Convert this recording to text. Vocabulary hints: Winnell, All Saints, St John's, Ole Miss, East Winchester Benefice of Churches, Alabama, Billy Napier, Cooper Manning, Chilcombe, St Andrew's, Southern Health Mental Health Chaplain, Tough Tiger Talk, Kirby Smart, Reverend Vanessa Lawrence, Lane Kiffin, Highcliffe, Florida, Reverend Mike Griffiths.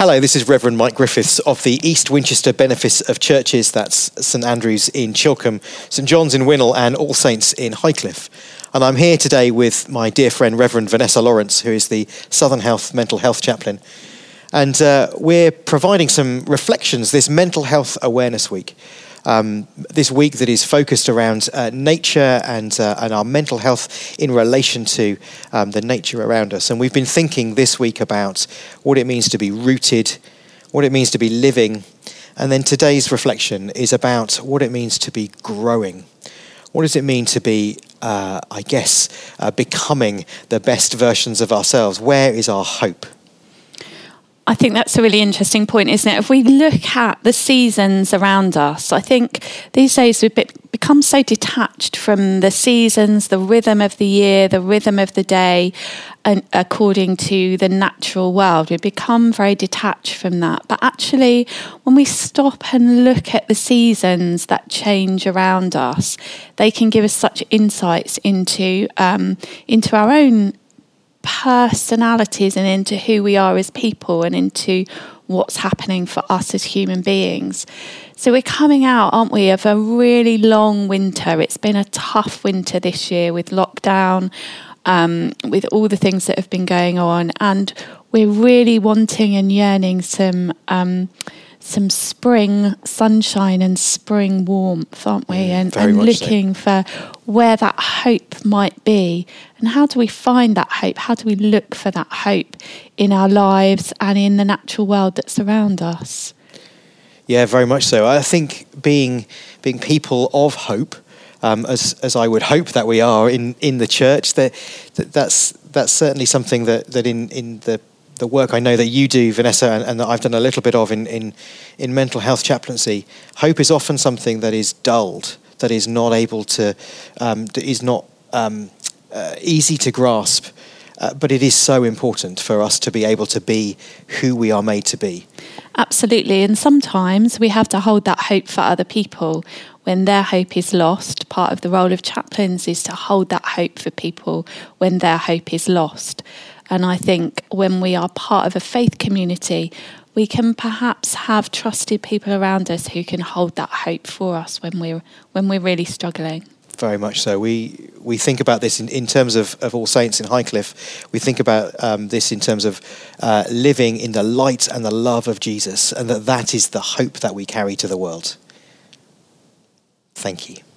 Hello, this is Reverend Mike Griffiths of the East Winchester Benefice of Churches, that's St Andrew's in Chilcombe, St John's in Winnell and All Saints in Highcliffe. And I'm here today with my dear friend Reverend Vanessa Lawrence, who is the Southern Health Mental Health Chaplain. And we're providing some reflections this Mental Health Awareness Week. This week that is focused around nature and our mental health in relation to the nature around us. And we've been thinking this week about what it means to be rooted, what it means to be living, and then today's reflection is about what it means to be growing. What does it mean to be, becoming the best versions of ourselves? Where is our hope? I think that's a really interesting point, isn't it? If we look at the seasons around us, I think these days we've become so detached from the seasons, the rhythm of the year, the rhythm of the day, and according to the natural world. We've become very detached from that. But actually, when we stop and look at the seasons that change around us, they can give us such insights into our own personalities and into who we are as people and into what's happening for us as human beings. So we're coming out, aren't we, of a really long winter. It's been a tough winter this year with lockdown, with all the things that have been going on, and we're really wanting and yearning some spring sunshine and spring warmth, aren't we? And looking so for where that hope might be. And how do we find that hope? How do we look for that hope in our lives and in the natural world that's around us? Yeah, very much so. I think being people of hope, as I would hope that we are in the church, that's certainly something that in the work I know that you do, Vanessa, and that I've done a little bit of in mental health chaplaincy, hope is often something that is dulled, that is not able to, that is not easy to grasp, but it is so important for us to be able to be who we are made to be. Absolutely, and sometimes we have to hold that hope for other people. When their hope is lost, part of the role of chaplains is to hold that hope for people when their hope is lost. And I think when we are part of a faith community, we can perhaps have trusted people around us who can hold that hope for us when we're really struggling. Very much so. We think about this in terms of All Saints in Highcliffe. We think about this in terms of living in the light and the love of Jesus, and that is the hope that we carry to the world. Thank you.